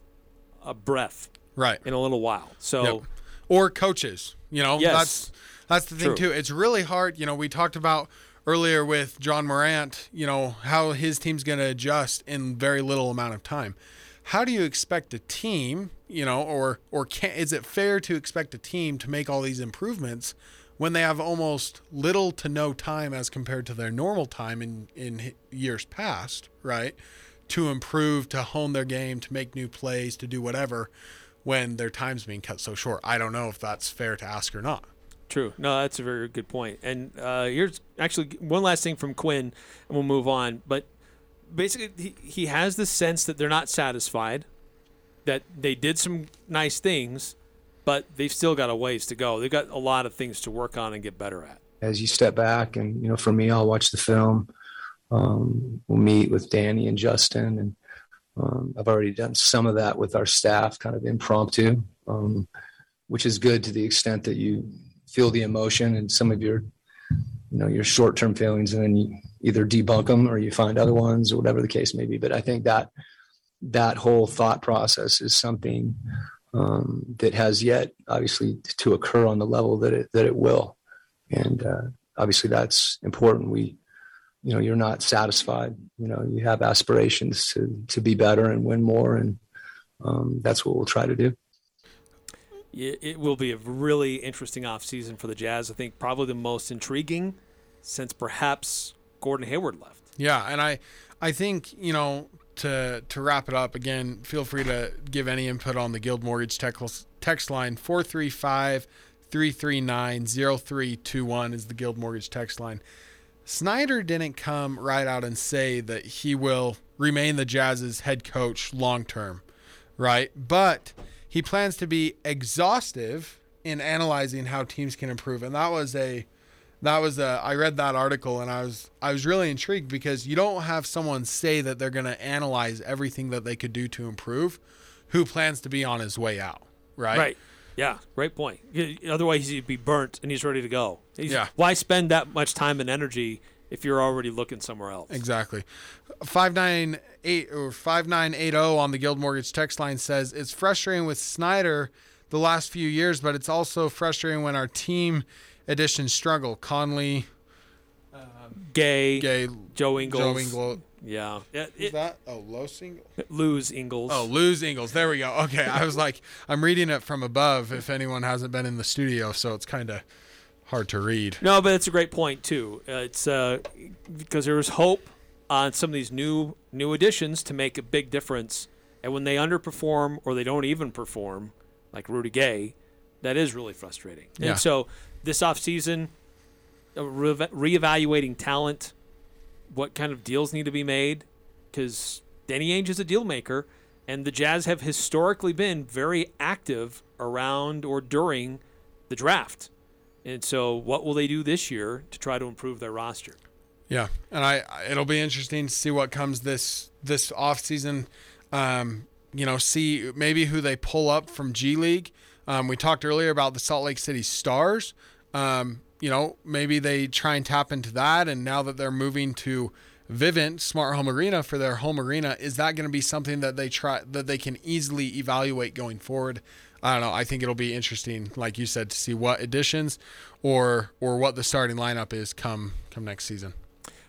a breath right in a little while. So, yep. Or coaches, you know, yes. That's the thing, too. It's really hard. You know, we talked about earlier with John Morant, you know, how his team's going to adjust in very little amount of time. How do you expect a team, you know, or can, is it fair to expect a team to make all these improvements when they have almost little to no time as compared to their normal time in years past, right, to improve, to hone their game, to make new plays, to do whatever when their time's being cut so short? I don't know if that's fair to ask or not. True. No, that's a very good point. And here's actually one last thing from Quin, and we'll move on. But basically, he has the sense that they're not satisfied, that they did some nice things, but they've still got a ways to go. They've got a lot of things to work on and get better at. As you step back, and, you know, for me, I'll watch the film. We'll meet with Danny and Justin, and I've already done some of that with our staff, kind of impromptu, which is good to the extent that you – feel the emotion and some of your, you know, your short-term feelings, and then you either debunk them or you find other ones or whatever the case may be. But I think that whole thought process is something that has yet obviously to occur on the level that it will. And obviously that's important. We, you know, you're not satisfied, you know, you have aspirations to be better and win more. And that's what we'll try to do. It will be a really interesting offseason for the Jazz. I think probably the most intriguing since perhaps Gordon Hayward left. Yeah, and I think, you know, to wrap it up, again, feel free to give any input on the Guild Mortgage text line. 435-339-0321 is the Guild Mortgage text line. Snyder didn't come right out and say that he will remain the Jazz's head coach long term, right? But he plans to be exhaustive in analyzing how teams can improve. And that was a I read that article and I was really intrigued because you don't have someone say that they're going to analyze everything that they could do to improve who plans to be on his way out, right? Right. Yeah, great point. Otherwise he'd be burnt and he's ready to go. Yeah. Why spend that much time and energy if you're already looking somewhere else? Exactly. 598 or 5980 on the Guild Mortgage text line says, it's frustrating with Snyder the last few years, but it's also frustrating when our team additions struggle. Conley, Gay, Joe Ingles. Yeah. Is that a low single? Lose Ingles. There we go. Okay. I was like, I'm reading it from above if anyone hasn't been in the studio, so it's kind of hard to read. No, but it's a great point too. It's because there was hope on some of these new additions to make a big difference, and when they underperform or they don't even perform, like Rudy Gay, that is really frustrating. Yeah. And so this offseason, reevaluating talent, what kind of deals need to be made, because Danny Ainge is a deal maker, and the Jazz have historically been very active around or during the draft. And so what will they do this year to try to improve their roster? Yeah, and it'll be interesting to see what comes this offseason. You know, see maybe who they pull up from G League. We talked earlier about the Salt Lake City Stars. You know, maybe they try and tap into that, and now that they're moving to Vivint Smart Home Arena for their home arena, is that going to be something that they try that they can easily evaluate going forward? I don't know. I think it'll be interesting, like you said, to see what additions or what the starting lineup is come next season.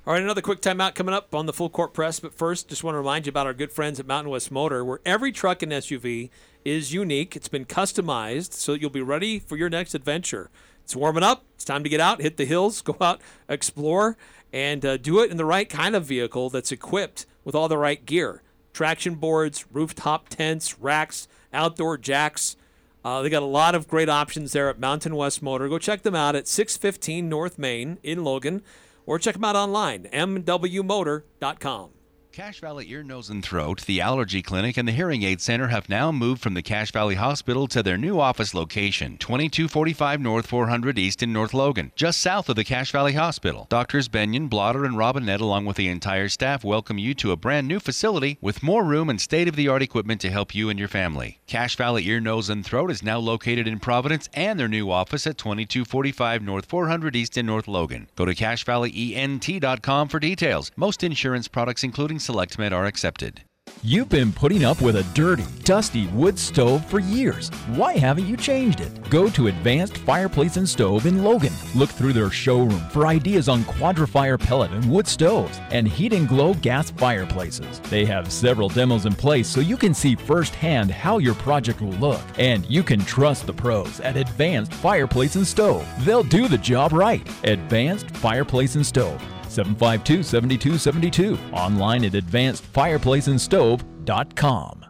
All right, another quick timeout coming up on the Full Court Press. But first, just want to remind you about our good friends at Mountain West Motor, where every truck and SUV is unique. It's been customized so that you'll be ready for your next adventure. It's warming up. It's time to get out, hit the hills, go out, explore, and do it in the right kind of vehicle that's equipped with all the right gear. Traction boards, rooftop tents, racks, outdoor jacks. They got a lot of great options there at Mountain West Motor. Go check them out at 615 North Main in Logan, or check them out online, mwmotor.com. Cache Valley Ear, Nose, and Throat, the Allergy Clinic, and the Hearing Aid Center have now moved from the Cache Valley Hospital to their new office location, 2245 North 400 East in North Logan, just south of the Cache Valley Hospital. Doctors Benyon, Blotter, and Robinette, along with the entire staff, welcome you to a brand new facility with more room and state-of-the-art equipment to help you and your family. Cache Valley Ear, Nose, and Throat is now located in Providence and their new office at 2245 North 400 East in North Logan. Go to CacheValleyENT.com for details. Most insurance products, including SelectMed, are accepted. You've been putting up with a dirty, dusty wood stove for years. Why haven't you changed it? Go to Advanced Fireplace and Stove in Logan. Look through their showroom for ideas on Quadrifire pellet and wood stoves and Heat and Glow gas fireplaces. They have several demos in place so you can see firsthand how your project will look. And you can trust the pros at Advanced Fireplace and Stove. They'll do the job right. Advanced Fireplace and Stove. 752-7272. Online at advancedfireplaceandstove.com.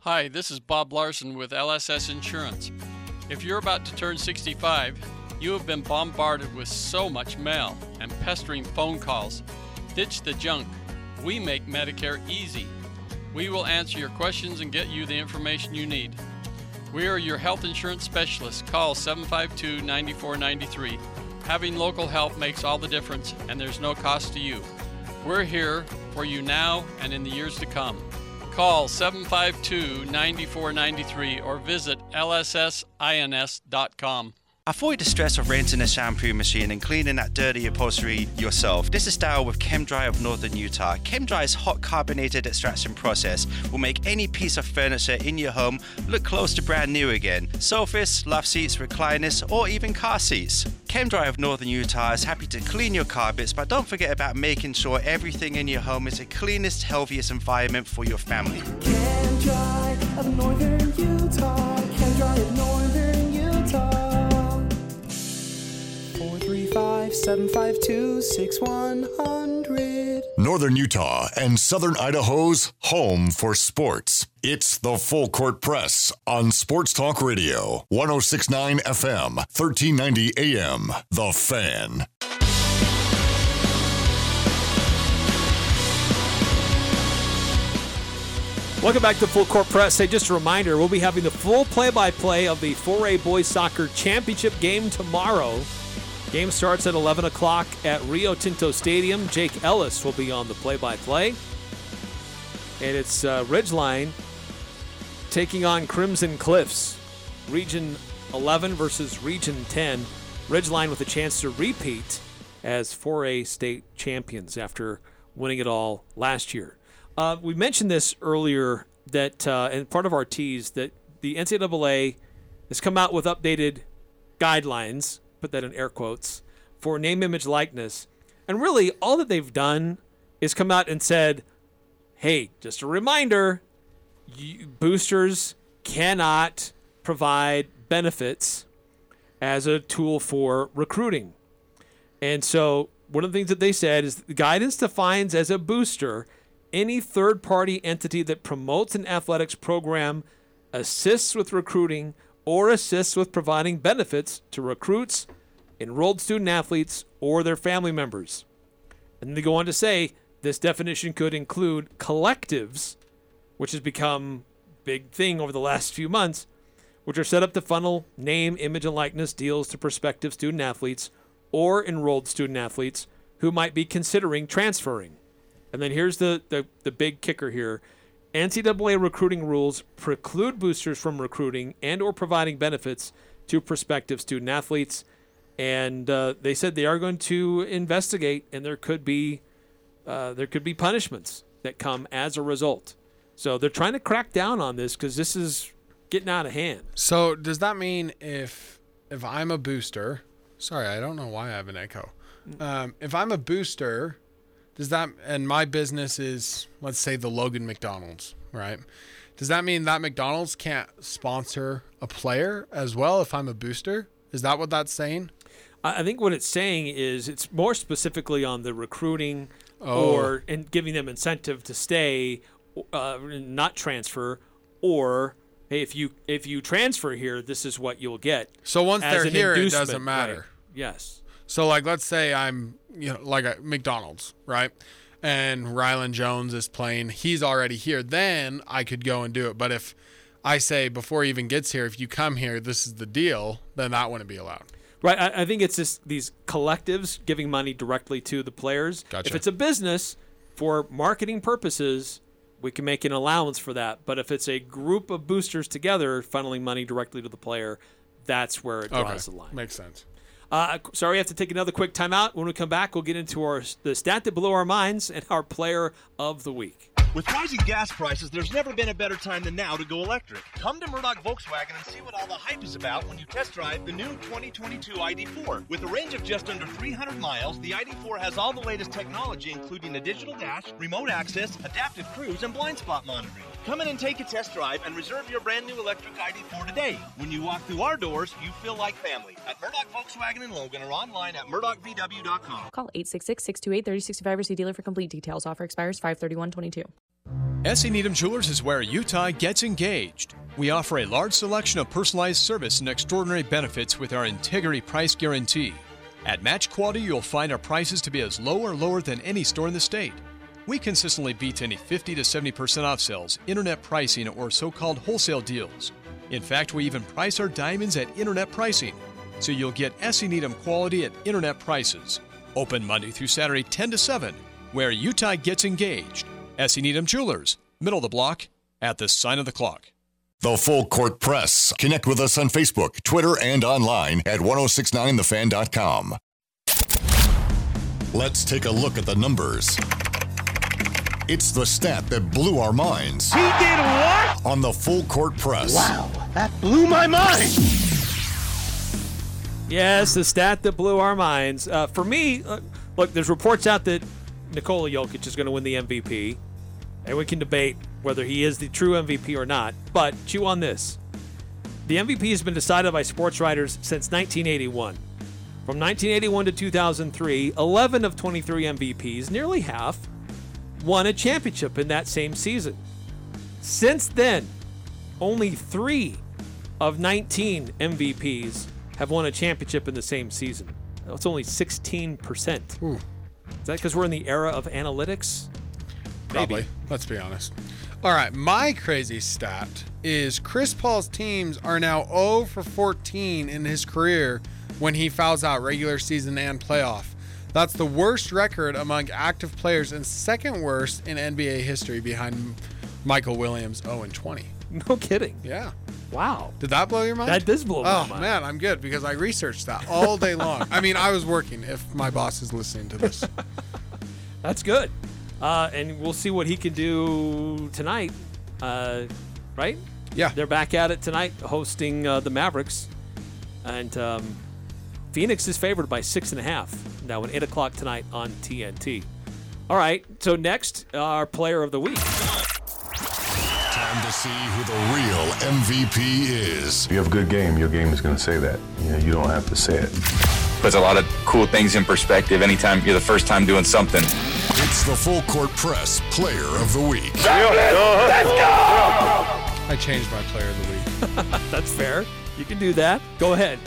Hi, this is Bob Larson with LSS Insurance. If you're about to turn 65, you have been bombarded with so much mail and pestering phone calls. Ditch the junk. We make Medicare easy. We will answer your questions and get you the information you need. We are your health insurance specialists. Call 752-9493. Having local help makes all the difference, and there's no cost to you. We're here for you now and in the years to come. Call 752-9493 or visit lssins.com. Avoid the stress of rinsing a shampoo machine and cleaning that dirty upholstery yourself. This is Darryl with ChemDry of Northern Utah. ChemDry's hot carbonated extraction process will make any piece of furniture in your home look close to brand new again. Sofas, love seats, recliners, or even car seats. ChemDry of Northern Utah is happy to clean your carpets, but don't forget about making sure everything in your home is the cleanest, healthiest environment for your family. ChemDry of Northern Utah. ChemDry of Northern Utah. 435-752-6100. Northern Utah and Southern Idaho's home for sports. It's the Full Court Press on Sports Talk Radio, 106.9 FM, 1390 AM. The Fan. Welcome back to Full Court Press. Hey, just a reminder, we'll be having the full play-by-play of the 4A Boys Soccer Championship game tomorrow. Game starts at 11 o'clock at Rio Tinto Stadium. Jake Ellis will be on the play-by-play. And it's Ridgeline taking on Crimson Cliffs. Region 11 versus Region 10. Ridgeline with a chance to repeat as 4A state champions after winning it all last year. We mentioned this earlier, that and part of our tease, that the NCAA has come out with updated guidelines, put that in air quotes, for name, image, likeness. And really, all that they've done is come out and said, hey, just a reminder, boosters cannot provide benefits as a tool for recruiting. And so one of the things that they said is the guidance defines as a booster any third-party entity that promotes an athletics program, assists with recruiting, or assists with providing benefits to recruits, enrolled student-athletes, or their family members. And they go on to say this definition could include collectives, which has become a big thing over the last few months, which are set up to funnel name, image, and likeness deals to prospective student-athletes or enrolled student-athletes who might be considering transferring. And then here's the big kicker here. NCAA recruiting rules preclude boosters from recruiting and or providing benefits to prospective student-athletes. And they said they are going to investigate, and there could be punishments that come as a result. So they're trying to crack down on this because this is getting out of hand. So does that mean if I'm a booster? Sorry, I don't know why I have an echo. If I'm a booster, does that, and my business is, let's say, the Logan McDonald's, right? Does that mean that McDonald's can't sponsor a player as well if I'm a booster? Is that what that's saying? I think what it's saying is it's more specifically on the recruiting or and giving them incentive to stay, not transfer, or hey, if you transfer here, this is what you'll get. So once they're here, it doesn't matter. Right? Yes. So like, let's say I'm like a McDonald's, right? And Rylan Jones is playing. He's already here. Then I could go and do it. But if I say before he even gets here, if you come here, this is the deal, then that wouldn't be allowed. Right. I think it's just these collectives giving money directly to the players. Gotcha. If it's a business for marketing purposes, we can make an allowance for that. But if it's a group of boosters together funneling money directly to the player, that's where it draws the line. Makes sense. Sorry, we have to take another quick timeout. When we come back, we'll get into the stat that blew our minds and our player of the week. With rising gas prices, there's never been a better time than now to go electric. Come to Murdoch Volkswagen and see what all the hype is about when you test drive the new 2022 ID.4. With a range of just under 300 miles, the ID.4 has all the latest technology, including a digital dash, remote access, adaptive cruise, and blind spot monitoring. Come in and take a test drive and reserve your brand new electric ID.4 today. When you walk through our doors, you feel like family. At Murdoch Volkswagen in Logan or online at murdochvw.com. Call 866-628-3065 or see dealer for complete details. Offer expires 5/31/22. S.E. Needham Jewelers is where Utah gets engaged. We offer a large selection of personalized service and extraordinary benefits with our integrity price guarantee. At Match Quality, you'll find our prices to be as low or lower than any store in the state. We consistently beat any 50 to 70% off sales, internet pricing, or so-called wholesale deals. In fact, we even price our diamonds at internet pricing. So you'll get S.E. Needham quality at internet prices. Open Monday through Saturday, 10 to 7, where Utah gets engaged. S.E. Needham Jewelers, middle of the block, at the sign of the clock. The Full Court Press. Connect with us on Facebook, Twitter, and online at 1069thefan.com. Let's take a look at the numbers. It's the stat that blew our minds. He did what? On the Full Court Press. Wow, that blew my mind. Yes, the stat that blew our minds. For me, look, there's reports out that Nikola Jokic is going to win the MVP. And we can debate whether he is the true MVP or not. But chew on this. The MVP has been decided by sports writers since 1981. From 1981 to 2003, 11 of 23 MVPs, nearly half, won a championship in that same season. Since then, only 3 of 19 MVPs have won a championship in the same season. That's only 16%. Ooh. Is that because we're in the era of analytics? Probably. Maybe. Let's be honest. All right. My crazy stat is Chris Paul's teams are now 0 for 14 in his career when he fouls out regular season and playoff. That's the worst record among active players and second worst in NBA history behind Michael Williams 0-20. No kidding. Yeah. Wow. Did that blow your mind? That does blow my mind. Oh, man, I'm good because I researched that all day long. I mean, I was working if my boss is listening to this. That's good. And we'll see what he can do tonight, right? Yeah. They're back at it tonight hosting the Mavericks. And Phoenix is favored by 6.5 now at 8 o'clock tonight on TNT. All right, so next, our player of the week. Time to see who the real MVP is. If you have a good game, your game is going to say that. You don't have to say it. Puts a lot of cool things in perspective anytime you're the first time doing something. It's the Full Court Press Player of the Week. Let's go! I changed my Player of the Week. That's fair. You can do that. Go ahead.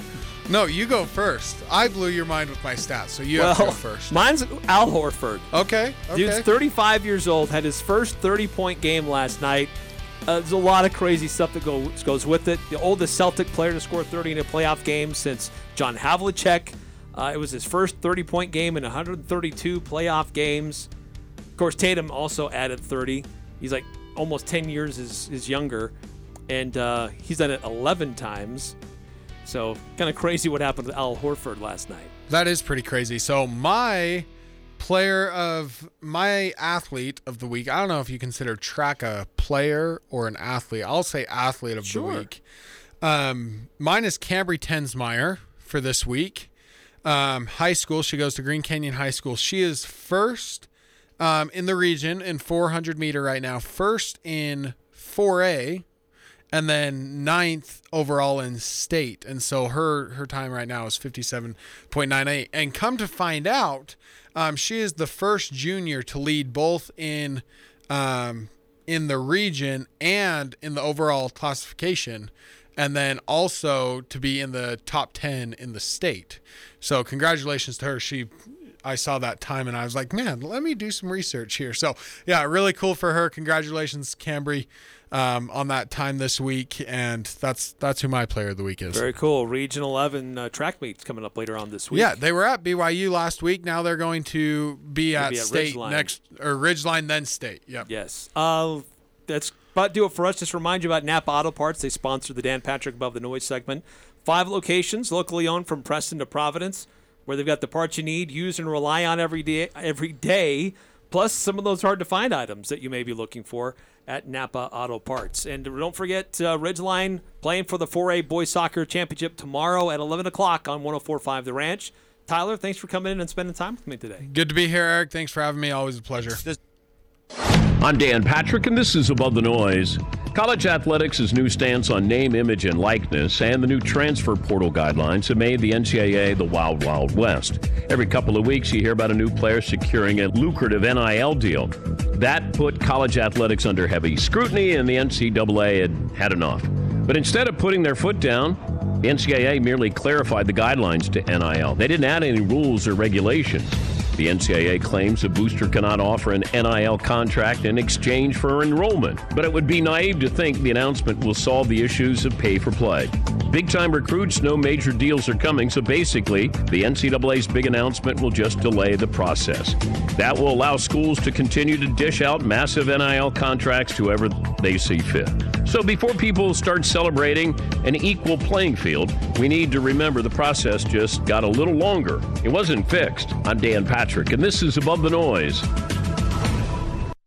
No, you go first. I blew your mind with my stats, so you have to go first. Mine's Al Horford. Okay. Dude's 35 years old, had his first 30-point game last night. There's a lot of crazy stuff that goes with it. The oldest Celtic player to score 30 in a playoff game since John Havlicek. It was his first 30-point game in 132 playoff games. Of course, Tatum also added 30. He's like almost 10 years is younger, and he's done it 11 times. So kind of crazy what happened with Al Horford last night. That is pretty crazy. So my athlete of the week, I don't know if you consider track a player or an athlete. I'll say athlete of the week. Mine is Cambry Tensmeyer for this week. High school. She goes to Green Canyon High School. She is first in the region in 400 meter right now, first in 4A, and then ninth overall in state. And so her time right now is 57.98. And come to find out, she is the first junior to lead both in the region and in the overall classification, and then also to be in the top 10 in the state. So congratulations to her. I saw that time and I was like, man, let me do some research here. So yeah, really cool for her. Congratulations, Cambry, on that time this week. And that's who my player of the week is. Very cool. Region 11 track meets coming up later on this week. Yeah, they were at BYU last week. Now they're going to be at state Ridgeline. Ridgeline, then state. Yep. Yes. That's about do it for us. Just remind you about Napa Auto Parts. They sponsor the Dan Patrick Above the Noise segment. 5 locations, locally owned from Preston to Providence, where they've got the parts you need, use, and rely on every day, plus some of those hard-to-find items that you may be looking for at Napa Auto Parts. And don't forget, Ridgeline playing for the 4A Boys Soccer Championship tomorrow at 11 o'clock on 104.5 The Ranch. Tyler, thanks for coming in and spending time with me today. Good to be here, Eric. Thanks for having me. Always a pleasure. I'm Dan Patrick, and this is Above the Noise. College athletics' new stance on name, image, and likeness and the new transfer portal guidelines have made the NCAA the wild, wild west. Every couple of weeks, you hear about a new player securing a lucrative NIL deal. That put college athletics under heavy scrutiny, and the NCAA had enough. But instead of putting their foot down, the NCAA merely clarified the guidelines to NIL. They didn't add any rules or regulations. The NCAA claims a booster cannot offer an NIL contract in exchange for enrollment, but it would be naive to think the announcement will solve the issues of pay for play. Big-time recruits, no major deals are coming, so basically, the NCAA's big announcement will just delay the process. That will allow schools to continue to dish out massive NIL contracts to whoever they see fit. So before people start celebrating an equal playing field, we need to remember the process just got a little longer. It wasn't fixed. I'm Dan Patrick, and this is Above the Noise.